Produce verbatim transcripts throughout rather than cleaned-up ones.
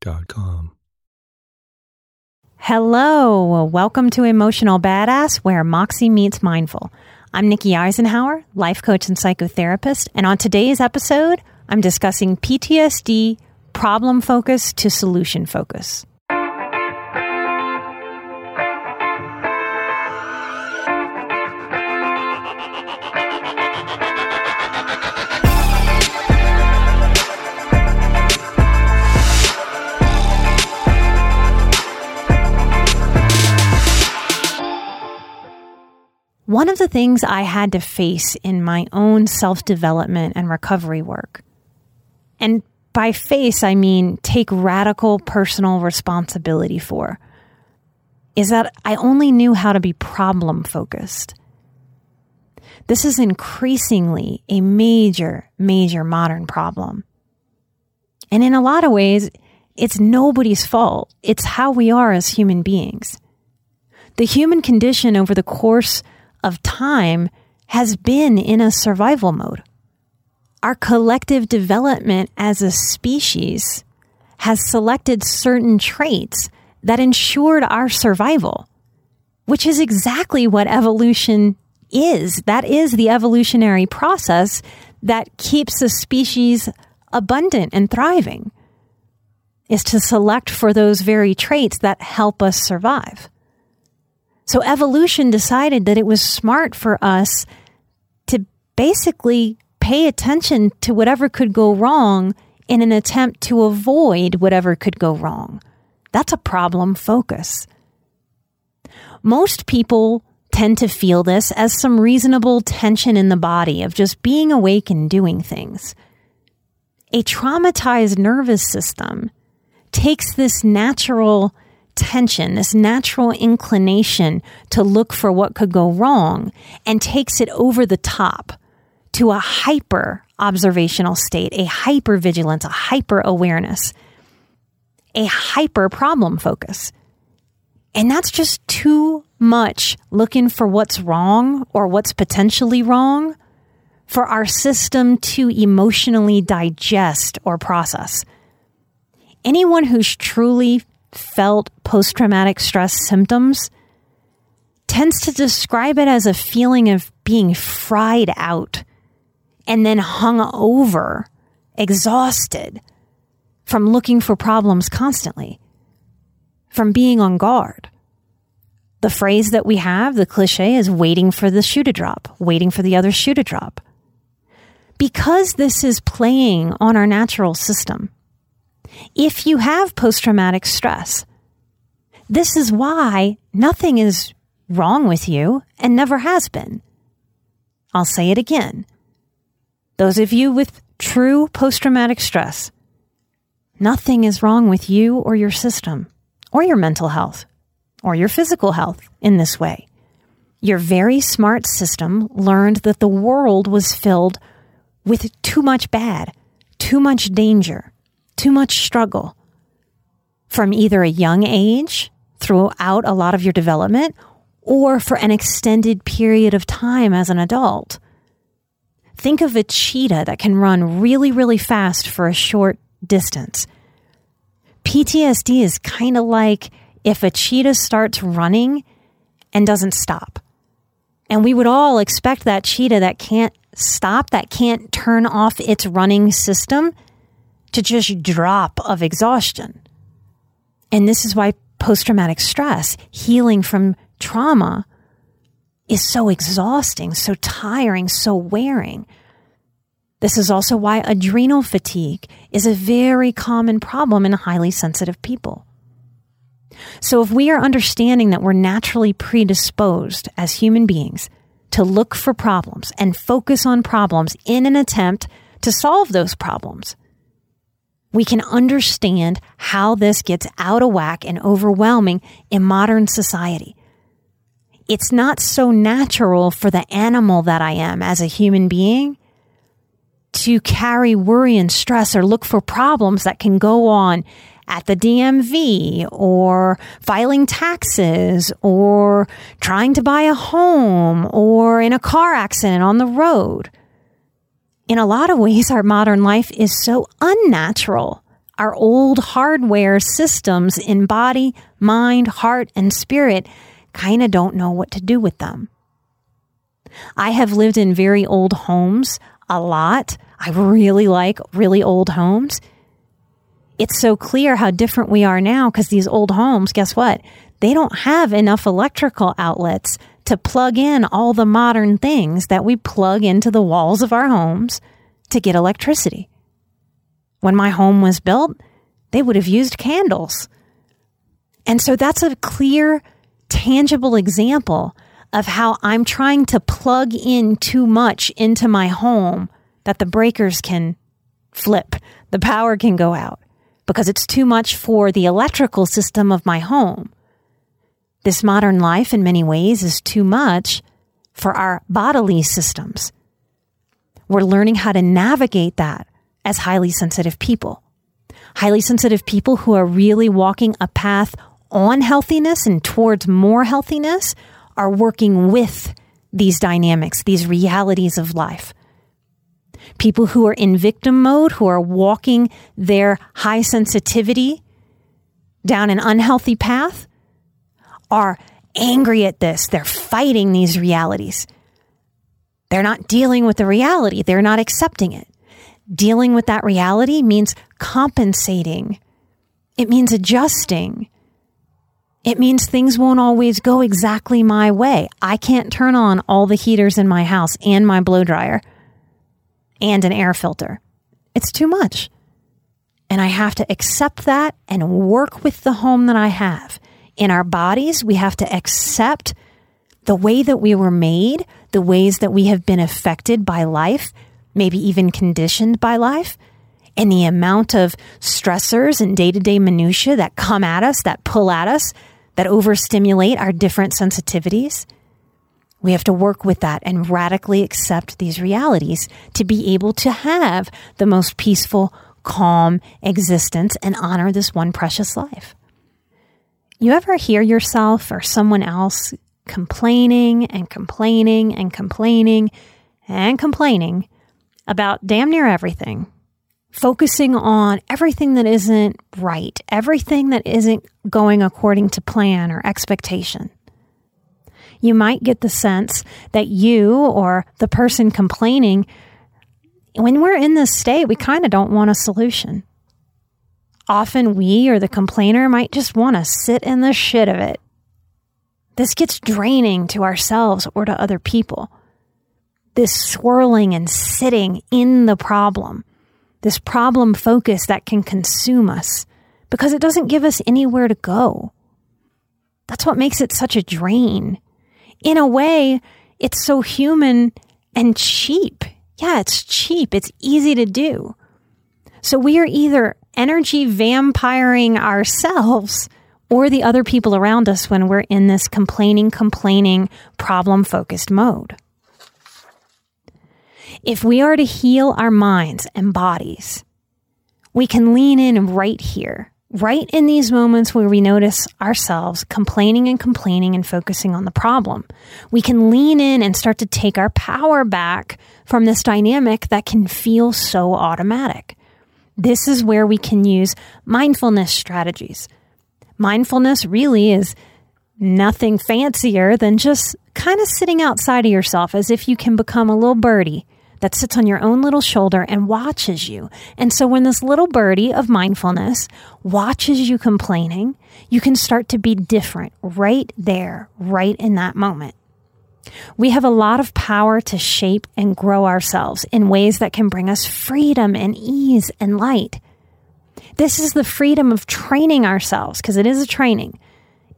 dot com. Hello, welcome to Emotional Badass, where Moxie meets Mindful. I'm Nikki Eisenhower, life coach and psychotherapist, and on today's episode, I'm discussing P T S D, problem focus to solution focus. One of the things I had to face in my own self-development and recovery work, and by face I mean take radical personal responsibility for, is that I only knew how to be problem-focused. This is increasingly a major, major modern problem. And in a lot of ways, it's nobody's fault. It's how we are as human beings. The human condition over the course of time has been in a survival mode. Our collective development as a species has selected certain traits that ensured our survival, which is exactly what evolution is. That is the evolutionary process that keeps a species abundant and thriving, is to select for those very traits that help us survive. So evolution decided that it was smart for us to basically pay attention to whatever could go wrong in an attempt to avoid whatever could go wrong. That's a problem focus. Most people tend to feel this as some reasonable tension in the body of just being awake and doing things. A traumatized nervous system takes this natural tension, this natural inclination to look for what could go wrong, and takes it over the top to a hyper observational state, a hyper vigilance, a hyper awareness, a hyper problem focus. And that's just too much looking for what's wrong or what's potentially wrong for our system to emotionally digest or process. Anyone who's truly felt post-traumatic stress symptoms tends to describe it as a feeling of being fried out and then hung over, exhausted from looking for problems constantly, from being on guard. The phrase that we have, the cliche, is waiting for the shoe to drop, waiting for the other shoe to drop. Because this is playing on our natural system, if you have post-traumatic stress, this is why nothing is wrong with you and never has been. I'll say it again. Those of you with true post-traumatic stress, nothing is wrong with you or your system or your mental health or your physical health in this way. Your very smart system learned that the world was filled with too much bad, too much danger, too much struggle from either a young age throughout a lot of your development or for an extended period of time as an adult. Think of a cheetah that can run really, really fast for a short distance. P T S D is kind of like if a cheetah starts running and doesn't stop. And we would all expect that cheetah that can't stop, that can't turn off its running system, to just drop of exhaustion. And this is why post-traumatic stress, healing from trauma, is so exhausting, so tiring, so wearing. This is also why adrenal fatigue is a very common problem in highly sensitive people. So if we are understanding that we're naturally predisposed as human beings to look for problems and focus on problems in an attempt to solve those problems, we can understand how this gets out of whack and overwhelming in modern society. It's not so natural for the animal that I am as a human being to carry worry and stress or look for problems that can go on at the D M V or filing taxes or trying to buy a home or in a car accident on the road. In a lot of ways, our modern life is so unnatural. Our old hardware systems in body, mind, heart, and spirit kind of don't know what to do with them. I have lived in very old homes a lot. I really like really old homes. It's so clear how different we are now because these old homes, guess what? They don't have enough electrical outlets to plug in all the modern things that we plug into the walls of our homes to get electricity. When my home was built, they would have used candles. And so that's a clear, tangible example of how I'm trying to plug in too much into my home that the breakers can flip, the power can go out, because it's too much for the electrical system of my home. This modern life in many ways is too much for our bodily systems. We're learning how to navigate that as highly sensitive people. Highly sensitive people who are really walking a path on healthiness and towards more healthiness are working with these dynamics, these realities of life. People who are in victim mode, who are walking their high sensitivity down an unhealthy path, are angry at this. They're fighting these realities. They're not dealing with the reality. They're not accepting it. Dealing with that reality means compensating. It means adjusting. It means things won't always go exactly my way. I can't turn on all the heaters in my house and my blow dryer and an air filter. It's too much. And I have to accept that and work with the home that I have. In our bodies, we have to accept the way that we were made, the ways that we have been affected by life, maybe even conditioned by life, and the amount of stressors and day-to-day minutiae that come at us, that pull at us, that overstimulate our different sensitivities. We have to work with that and radically accept these realities to be able to have the most peaceful, calm existence and honor this one precious life. You ever hear yourself or someone else complaining and complaining and complaining and complaining about damn near everything, focusing on everything that isn't right, everything that isn't going according to plan or expectation? You might get the sense that you or the person complaining, when we're in this state, we kind of don't want a solution. Often we or the complainer might just want to sit in the shit of it. This gets draining to ourselves or to other people. This swirling and sitting in the problem, this problem focus that can consume us because it doesn't give us anywhere to go. That's what makes it such a drain. In a way, it's so human and cheap. Yeah, it's cheap. It's easy to do. So we are either energy vampiring ourselves or the other people around us when we're in this complaining, complaining, problem-focused mode. If we are to heal our minds and bodies, we can lean in right here, right in these moments where we notice ourselves complaining and complaining and focusing on the problem. We can lean in and start to take our power back from this dynamic that can feel so automatic. This is where we can use mindfulness strategies. Mindfulness really is nothing fancier than just kind of sitting outside of yourself as if you can become a little birdie that sits on your own little shoulder and watches you. And so when this little birdie of mindfulness watches you complaining, you can start to be different right there, right in that moment. We have a lot of power to shape and grow ourselves in ways that can bring us freedom and ease and light. This is the freedom of training ourselves, because it is a training,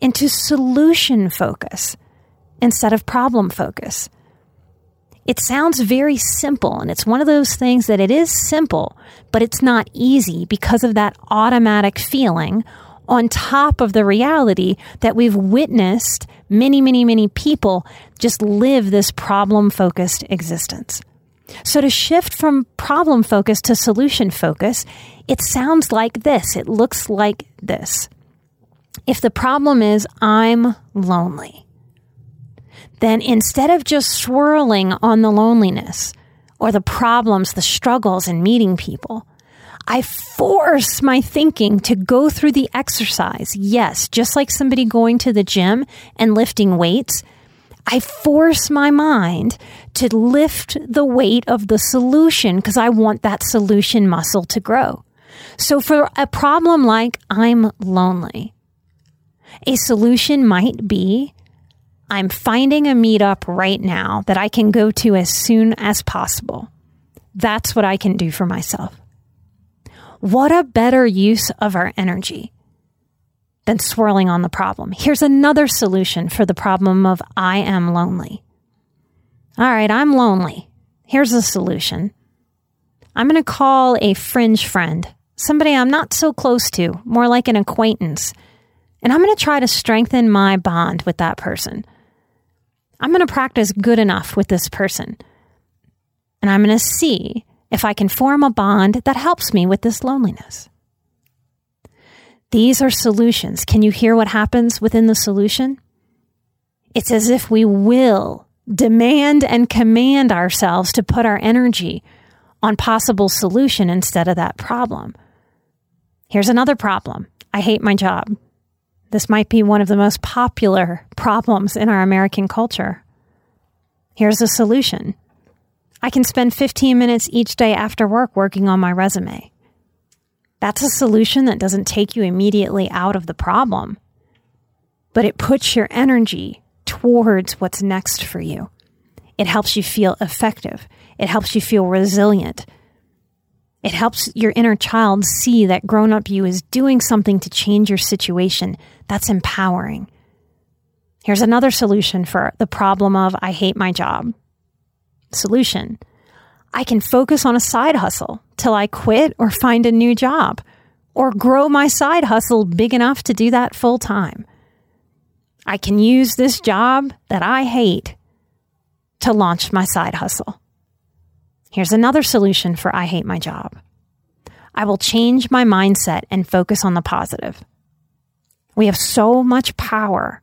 into solution focus instead of problem focus. It sounds very simple, and it's one of those things that it is simple, but it's not easy because of that automatic feeling on top of the reality that we've witnessed many, many, many people just live this problem-focused existence. So to shift from problem focus to solution focus, it sounds like this. It looks like this. If the problem is I'm lonely, then instead of just swirling on the loneliness or the problems, the struggles in meeting people, I force my thinking to go through the exercise. Yes, just like somebody going to the gym and lifting weights, I force my mind to lift the weight of the solution because I want that solution muscle to grow. So for a problem like I'm lonely, a solution might be I'm finding a meetup right now that I can go to as soon as possible. That's what I can do for myself. What a better use of our energy than swirling on the problem. Here's another solution for the problem of I am lonely. All right, I'm lonely. Here's a solution. I'm going to call a fringe friend, somebody I'm not so close to, more like an acquaintance, and I'm going to try to strengthen my bond with that person. I'm going to practice good enough with this person, and I'm going to see if I can form a bond that helps me with this loneliness. These are solutions. Can you hear what happens within the solution? It's as if we will demand and command ourselves to put our energy on possible solution instead of that problem. Here's another problem. I hate my job. This might be one of the most popular problems in our American culture. Here's a solution. I can spend fifteen minutes each day after work working on my resume. That's a solution that doesn't take you immediately out of the problem, but it puts your energy towards what's next for you. It helps you feel effective. It helps you feel resilient. It helps your inner child see that grown-up you is doing something to change your situation. That's empowering. Here's another solution for the problem of I hate my job. Solution. I can focus on a side hustle till I quit or find a new job or grow my side hustle big enough to do that full time. I can use this job that I hate to launch my side hustle. Here's another solution for I hate my job. I will change my mindset and focus on the positive. We have so much power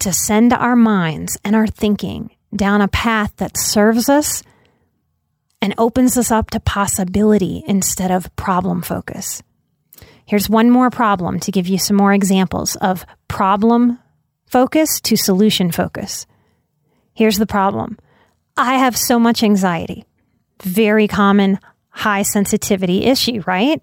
to send our minds and our thinking down a path that serves us and opens us up to possibility instead of problem focus. Here's one more problem to give you some more examples of problem focus to solution focus. Here's the problem. I have so much anxiety. Very common high sensitivity issue, right?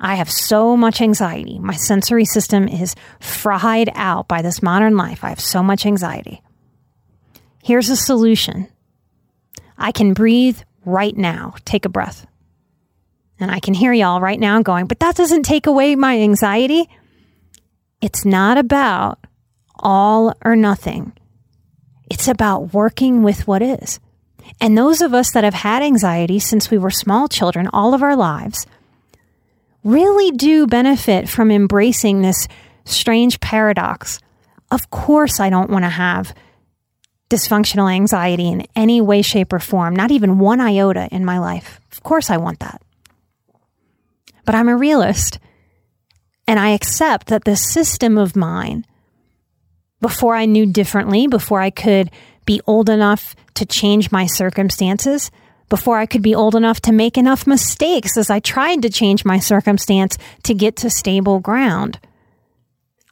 I have so much anxiety. My sensory system is fried out by this modern life. I have so much anxiety. Here's a solution. I can breathe right now. Take a breath. And I can hear y'all right now going, but that doesn't take away my anxiety. It's not about all or nothing. It's about working with what is. And those of us that have had anxiety since we were small children all of our lives really do benefit from embracing this strange paradox. Of course, I don't want to have dysfunctional anxiety in any way, shape, or form, not even one iota in my life. Of course I want that. But I'm a realist, and I accept that this system of mine, before I knew differently, before I could be old enough to change my circumstances, before I could be old enough to make enough mistakes as I tried to change my circumstance to get to stable ground,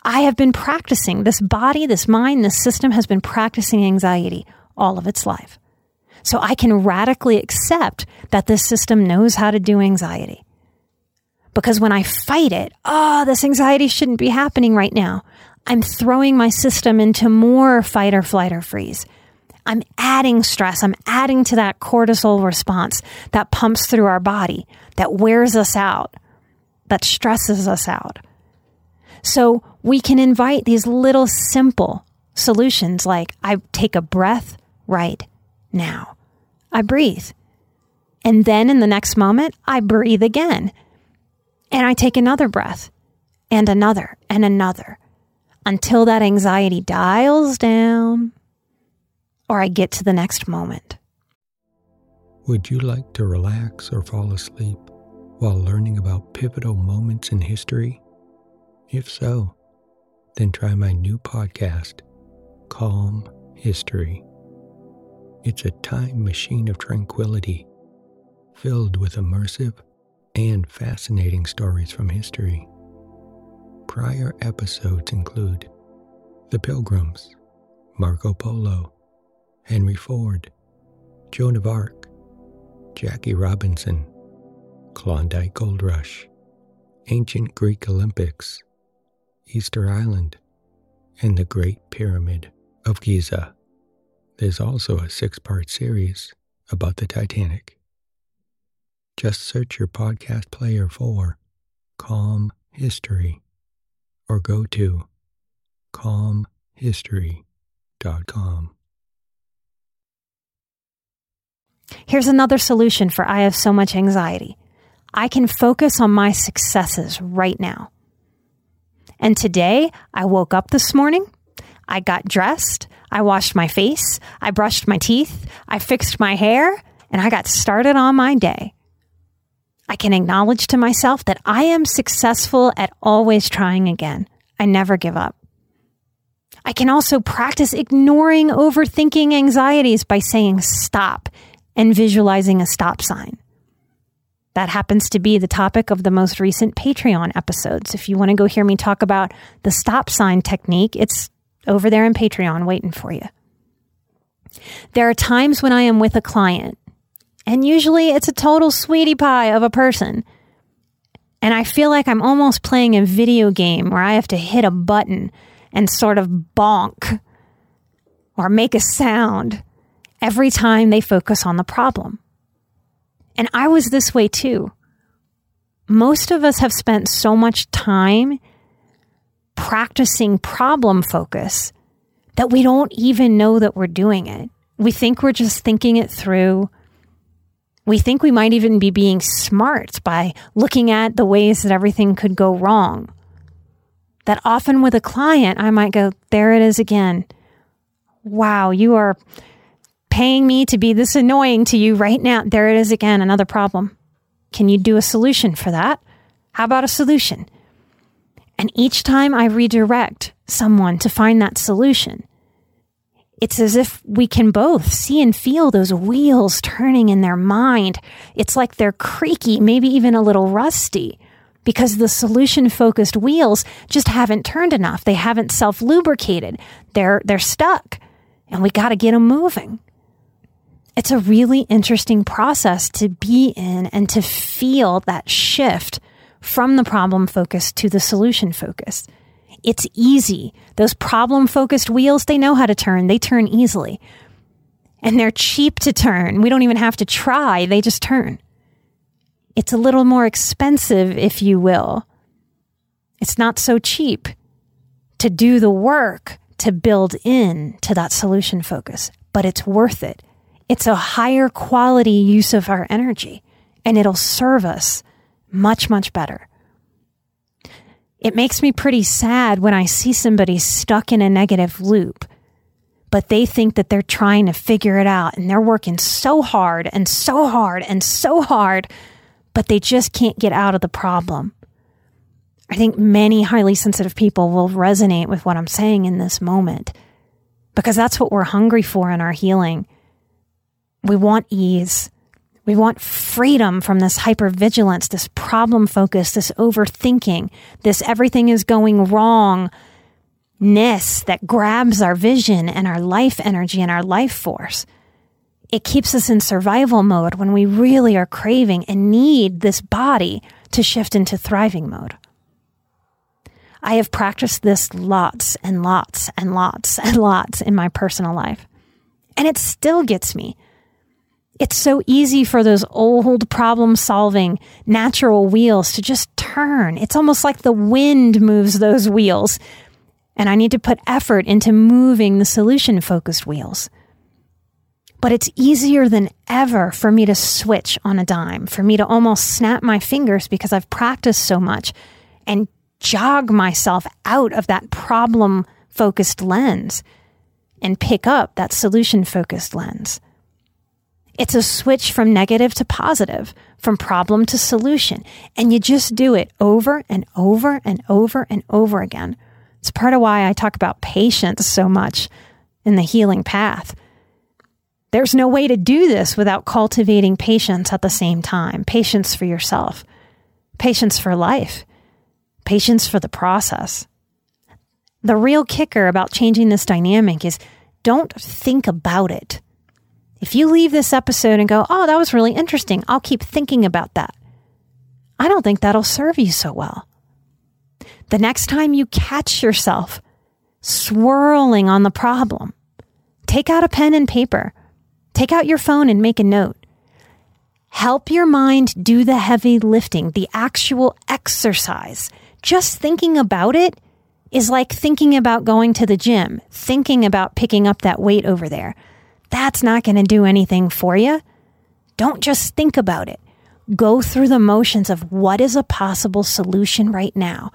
I have been practicing, this body, this mind, this system has been practicing anxiety all of its life. so I can radically accept that this system knows how to do anxiety. Because when I fight it, oh, this anxiety shouldn't be happening right now, I'm throwing my system into more fight or flight or freeze. I'm adding stress. I'm adding to that cortisol response that pumps through our body, that wears us out, that stresses us out. So we can invite these little simple solutions like, I take a breath right now. I breathe. And then in the next moment, I breathe again. And I take another breath and another and another until that anxiety dials down or I get to the next moment. Would you like to relax or fall asleep while learning about pivotal moments in history? If so, then try my new podcast, Calm History. It's a time machine of tranquility, filled with immersive and fascinating stories from history. Prior episodes include The Pilgrims, Marco Polo, Henry Ford, Joan of Arc, Jackie Robinson, Klondike Gold Rush, Ancient Greek Olympics, Easter Island, and the Great Pyramid of Giza. There's also a six-part series about the Titanic. Just search your podcast player for Calm History or go to calm history dot com. Here's another solution for I have so much anxiety. I can focus on my successes right now. And today, I woke up this morning, I got dressed, I washed my face, I brushed my teeth, I fixed my hair, and I got started on my day. I can acknowledge to myself that I am successful at always trying again. I never give up. I can also practice ignoring overthinking anxieties by saying stop and visualizing a stop sign. That happens to be the topic of the most recent Patreon episodes. If you want to go hear me talk about the stop sign technique, it's over there in Patreon waiting for you. There are times when I am with a client, and usually it's a total sweetie pie of a person. And I feel like I'm almost playing a video game where I have to hit a button and sort of bonk or make a sound every time they focus on the problem. And I was this way too. Most of us have spent so much time practicing problem focus that we don't even know that we're doing it. We think we're just thinking it through. We think we might even be being smart by looking at the ways that everything could go wrong. That often with a client, I might go, there it is again. Wow, you are paying me to be this annoying to you right now. There it is again, another problem. Can you do a solution for that? How about a solution? And each time I redirect someone to find that solution, it's as if we can both see and feel those wheels turning in their mind. It's like they're creaky, maybe even a little rusty, because the solution-focused wheels just haven't turned enough. They haven't self-lubricated. They're, they're stuck, and we got to get them moving. It's a really interesting process to be in and to feel that shift from the problem focus to the solution focus. It's easy. Those problem-focused wheels, they know how to turn. They turn easily. And they're cheap to turn. We don't even have to try. They just turn. It's a little more expensive, if you will. It's not so cheap to do the work to build in to that solution focus, but it's worth it. It's a higher quality use of our energy, and it'll serve us much, much better. It makes me pretty sad when I see somebody stuck in a negative loop, but they think that they're trying to figure it out, and they're working so hard and so hard and so hard, but they just can't get out of the problem. I think many highly sensitive people will resonate with what I'm saying in this moment, because that's what we're hungry for in our healing. We want ease. We want freedom from this hypervigilance, this problem focus, this overthinking, this everything is going wrongness that grabs our vision and our life energy and our life force. it keeps us in survival mode when we really are craving and need this body to shift into thriving mode. I have practiced this lots and lots and lots and lots in my personal life, and it still gets me. It's so easy for those old problem-solving natural wheels to just turn. It's almost like the wind moves those wheels, and I need to put effort into moving the solution-focused wheels. But it's easier than ever for me to switch on a dime, for me to almost snap my fingers because I've practiced so much and jog myself out of that problem-focused lens and pick up that solution-focused lens. It's a switch from negative to positive, from problem to solution, and you just do it over and over and over and over again. It's part of why I talk about patience so much in the healing path. There's no way to do this without cultivating patience at the same time. Patience for yourself, patience for life, patience for the process. The real kicker about changing this dynamic is don't think about it. If you leave this episode and go, oh, that was really interesting, I'll keep thinking about that, I don't think that'll serve you so well. The next time you catch yourself swirling on the problem, take out a pen and paper. Take out your phone and make a note. Help your mind do the heavy lifting, the actual exercise. Just thinking about it is like thinking about going to the gym, thinking about picking up that weight over there. That's not going to do anything for you. Don't just think about it. Go through the motions of what is a possible solution right now.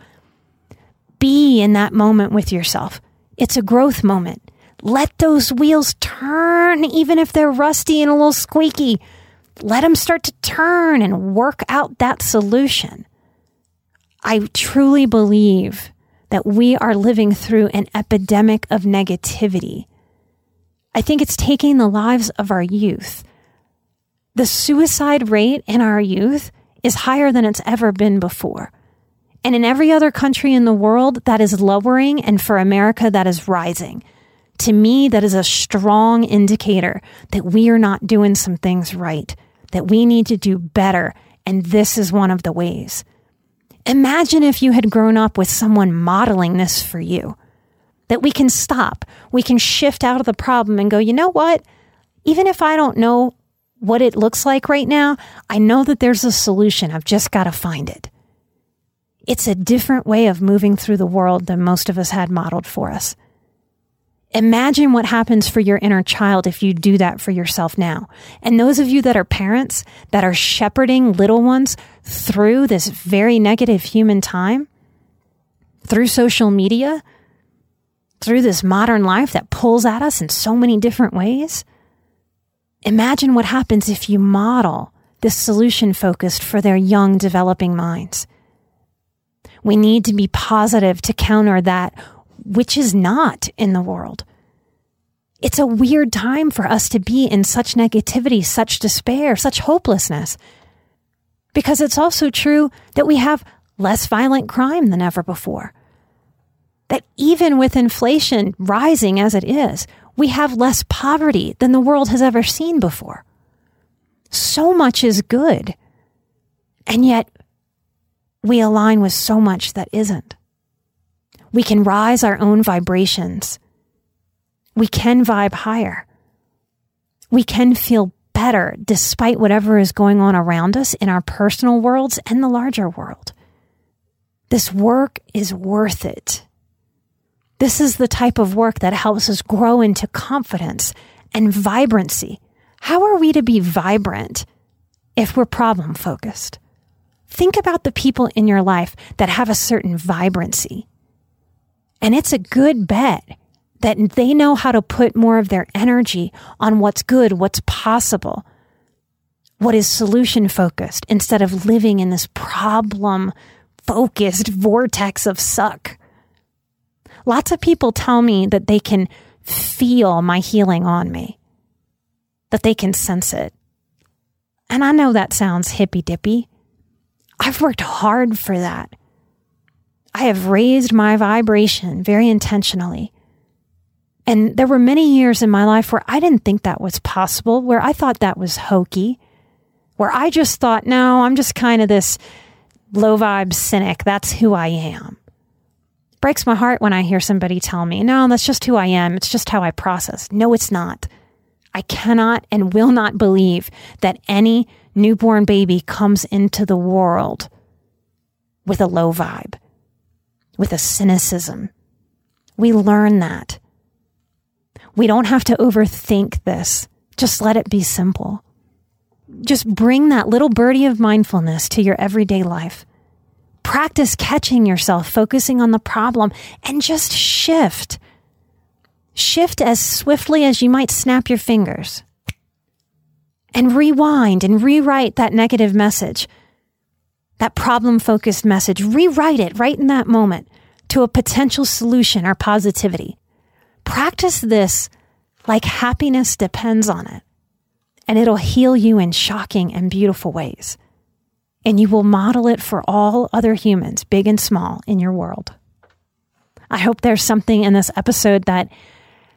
Be in that moment with yourself. It's a growth moment. Let those wheels turn, even if they're rusty and a little squeaky. Let them start to turn and work out that solution. I truly believe that we are living through an epidemic of negativity. I think it's taking the lives of our youth. The suicide rate in our youth is higher than it's ever been before. And in every other country in the world, that is lowering, and for America, that is rising. To me, that is a strong indicator that we are not doing some things right, that we need to do better, and this is one of the ways. Imagine if you had grown up with someone modeling this for you, that we can stop, we can shift out of the problem and go, you know what? Even if I don't know what it looks like right now, I know that there's a solution. I've just got to find it. It's a different way of moving through the world than most of us had modeled for us. Imagine what happens for your inner child if you do that for yourself now. And those of you that are parents, that are shepherding little ones through this very negative human time, through social media, through this modern life that pulls at us in so many different ways, imagine what happens if you model this solution focused for their young, developing minds. We need to be positive to counter that which is not in the world. It's a weird time for us to be in such negativity, such despair, such hopelessness, because it's also true that we have less violent crime than ever before. That even with inflation rising as it is, we have less poverty than the world has ever seen before. So much is good, and yet we align with so much that isn't. We can rise our own vibrations. We can vibe higher. We can feel better despite whatever is going on around us in our personal worlds and the larger world. This work is worth it. This is the type of work that helps us grow into confidence and vibrancy. How are we to be vibrant if we're problem focused? Think about the people in your life that have a certain vibrancy. And it's a good bet that they know how to put more of their energy on what's good, what's possible, what is solution focused, instead of living in this problem focused vortex of suck. Lots of people tell me that they can feel my healing on me, that they can sense it. And I know that sounds hippy dippy. I've worked hard for that. I have raised my vibration very intentionally And there were many years in my life where I didn't think that was possible, where I thought that was hokey, where I just thought, no, I'm just kind of this low vibe cynic. That's who I am. It breaks my heart when I hear somebody tell me, no, that's just who I am. It's just how I process. No, it's not. I cannot and will not believe that any newborn baby comes into the world with a low vibe, with a cynicism. We learn that. We don't have to overthink this. Just let it be simple. Just bring that little birdie of mindfulness to your everyday life. Practice catching yourself, focusing on the problem, and just shift. Shift as swiftly as you might snap your fingers. And rewind and rewrite that negative message, that problem-focused message. Rewrite it right in that moment to a potential solution or positivity. Practice this like happiness depends on it, and it'll heal you in shocking and beautiful ways. And you will model it for all other humans, big and small, in your world. I hope there's something in this episode that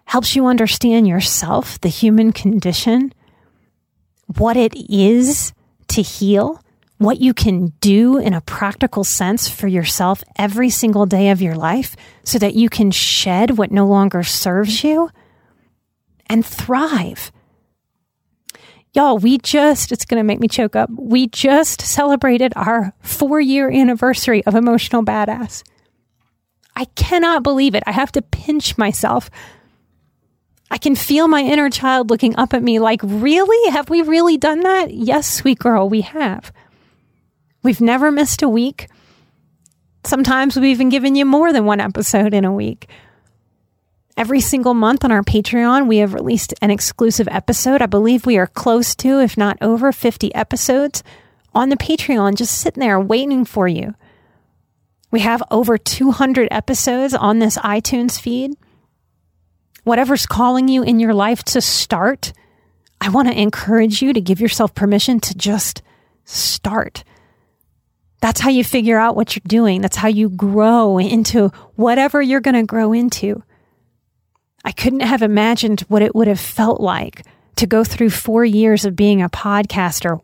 helps you understand yourself, the human condition, what it is to heal, what you can do in a practical sense for yourself every single day of your life so that you can shed what no longer serves you and thrive. Y'all, we just, it's going to make me choke up. We just celebrated our four-year anniversary of Emotional Badass. I cannot believe it. I have to pinch myself. I can feel my inner child looking up at me like, really? Have we really done that? Yes, sweet girl, we have. We've never missed a week. Sometimes we've even given you more than one episode in a week. Every single month on our Patreon, we have released an exclusive episode. I believe we are close to, if not over, fifty episodes on the Patreon, just sitting there waiting for you. We have over two hundred episodes on this iTunes feed. Whatever's calling you in your life to start, I want to encourage you to give yourself permission to just start. That's how you figure out what you're doing. That's how you grow into whatever you're going to grow into. I couldn't have imagined what it would have felt like to go through four years of being a podcaster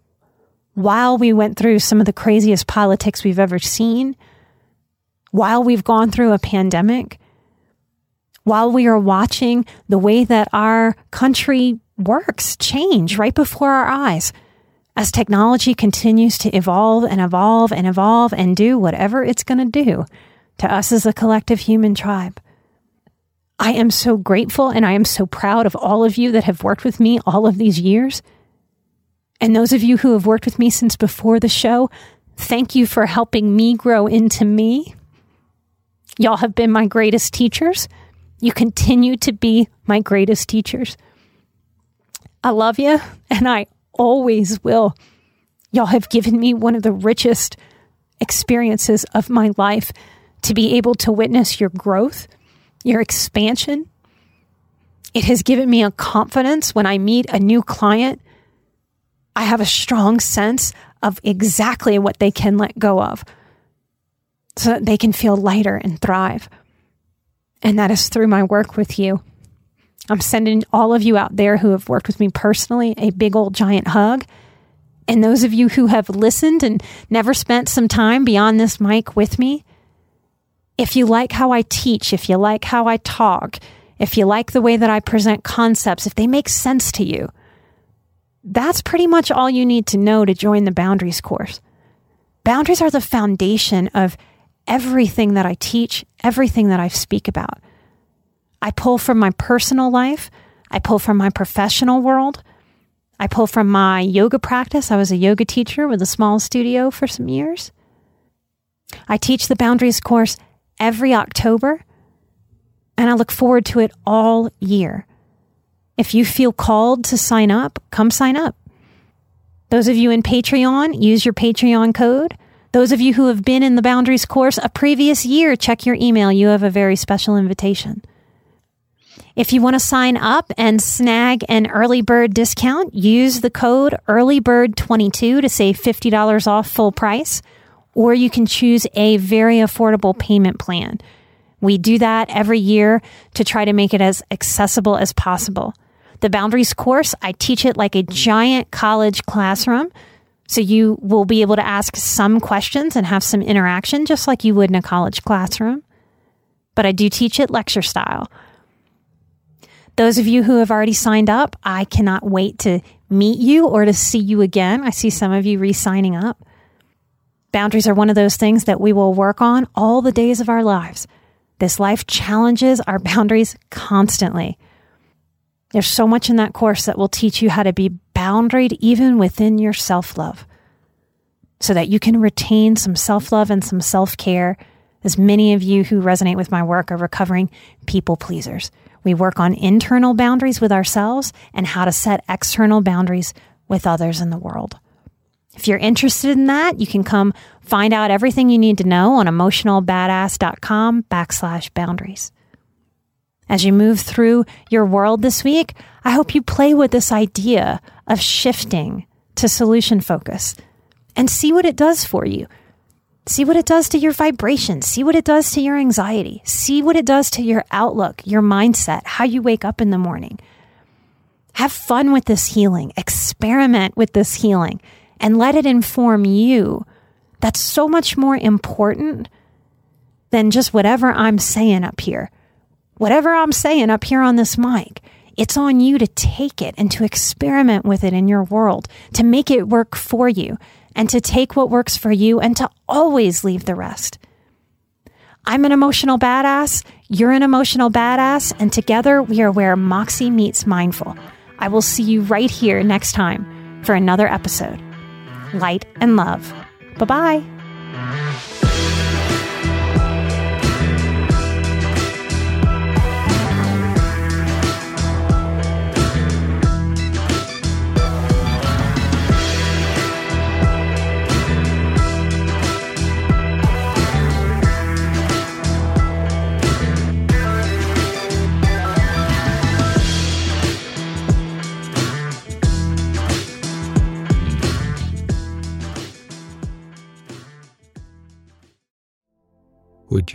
while we went through some of the craziest politics we've ever seen, while we've gone through a pandemic, while we are watching the way that our country works change right before our eyes. As technology continues to evolve and evolve and evolve and do whatever it's going to do to us as a collective human tribe. I am so grateful and I am so proud of all of you that have worked with me all of these years. And those of you who have worked with me since before the show, thank you for helping me grow into me. Y'all have been my greatest teachers. You continue to be my greatest teachers. I love you and I always will. Y'all have given me one of the richest experiences of my life to be able to witness your growth, your expansion. It has given me a confidence when I meet a new client. I have a strong sense of exactly what they can let go of so that they can feel lighter and thrive. And that is through my work with you. I'm sending all of you out there who have worked with me personally a big old giant hug. And those of you who have listened and never spent some time beyond this mic with me, if you like how I teach, if you like how I talk, if you like the way that I present concepts, if they make sense to you, that's pretty much all you need to know to join the Boundaries course. Boundaries are the foundation of everything that I teach, everything that I speak about. I pull from my personal life. I pull from my professional world. I pull from my yoga practice. I was a yoga teacher with a small studio for some years. I teach the Boundaries course every October, and I look forward to it all year. If you feel called to sign up, come sign up. Those of you in Patreon, use your Patreon code. Those of you who have been in the Boundaries course a previous year, check your email. You have a very special invitation. If you want to sign up and snag an early bird discount, use the code early bird twenty-two to save fifty dollars off full price, or you can choose a very affordable payment plan. We do that every year to try to make it as accessible as possible. The Boundaries course, I teach it like a giant college classroom. So you will be able to ask some questions and have some interaction just like you would in a college classroom. But I do teach it lecture style. Those of you who have already signed up, I cannot wait to meet you or to see you again. I see some of you re-signing up. Boundaries are one of those things that we will work on all the days of our lives. This life challenges our boundaries constantly. There's so much in that course that will teach you how to be boundaried even within your self-love so that you can retain some self-love and some self-care. As many of you who resonate with my work are recovering people pleasers. We work on internal boundaries with ourselves and how to set external boundaries with others in the world. If you're interested in that, you can come find out everything you need to know on emotionalbadass.com backslash boundaries. As you move through your world this week, I hope you play with this idea of shifting to solution focus and see what it does for you. See what it does to your vibration. See what it does to your anxiety. See what it does to your outlook, your mindset, how you wake up in the morning. Have fun with this healing. Experiment with this healing and let it inform you. That's so much more important than just whatever I'm saying up here. Whatever I'm saying up here on this mic, it's on you to take it and to experiment with it in your world, to make it work for you, and to take what works for you and to always leave the rest. I'm an emotional badass. You're an emotional badass. And together we are where Moxie meets mindful. I will see you right here next time for another episode. Light and love. Bye-bye. Would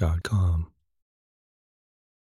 dot com.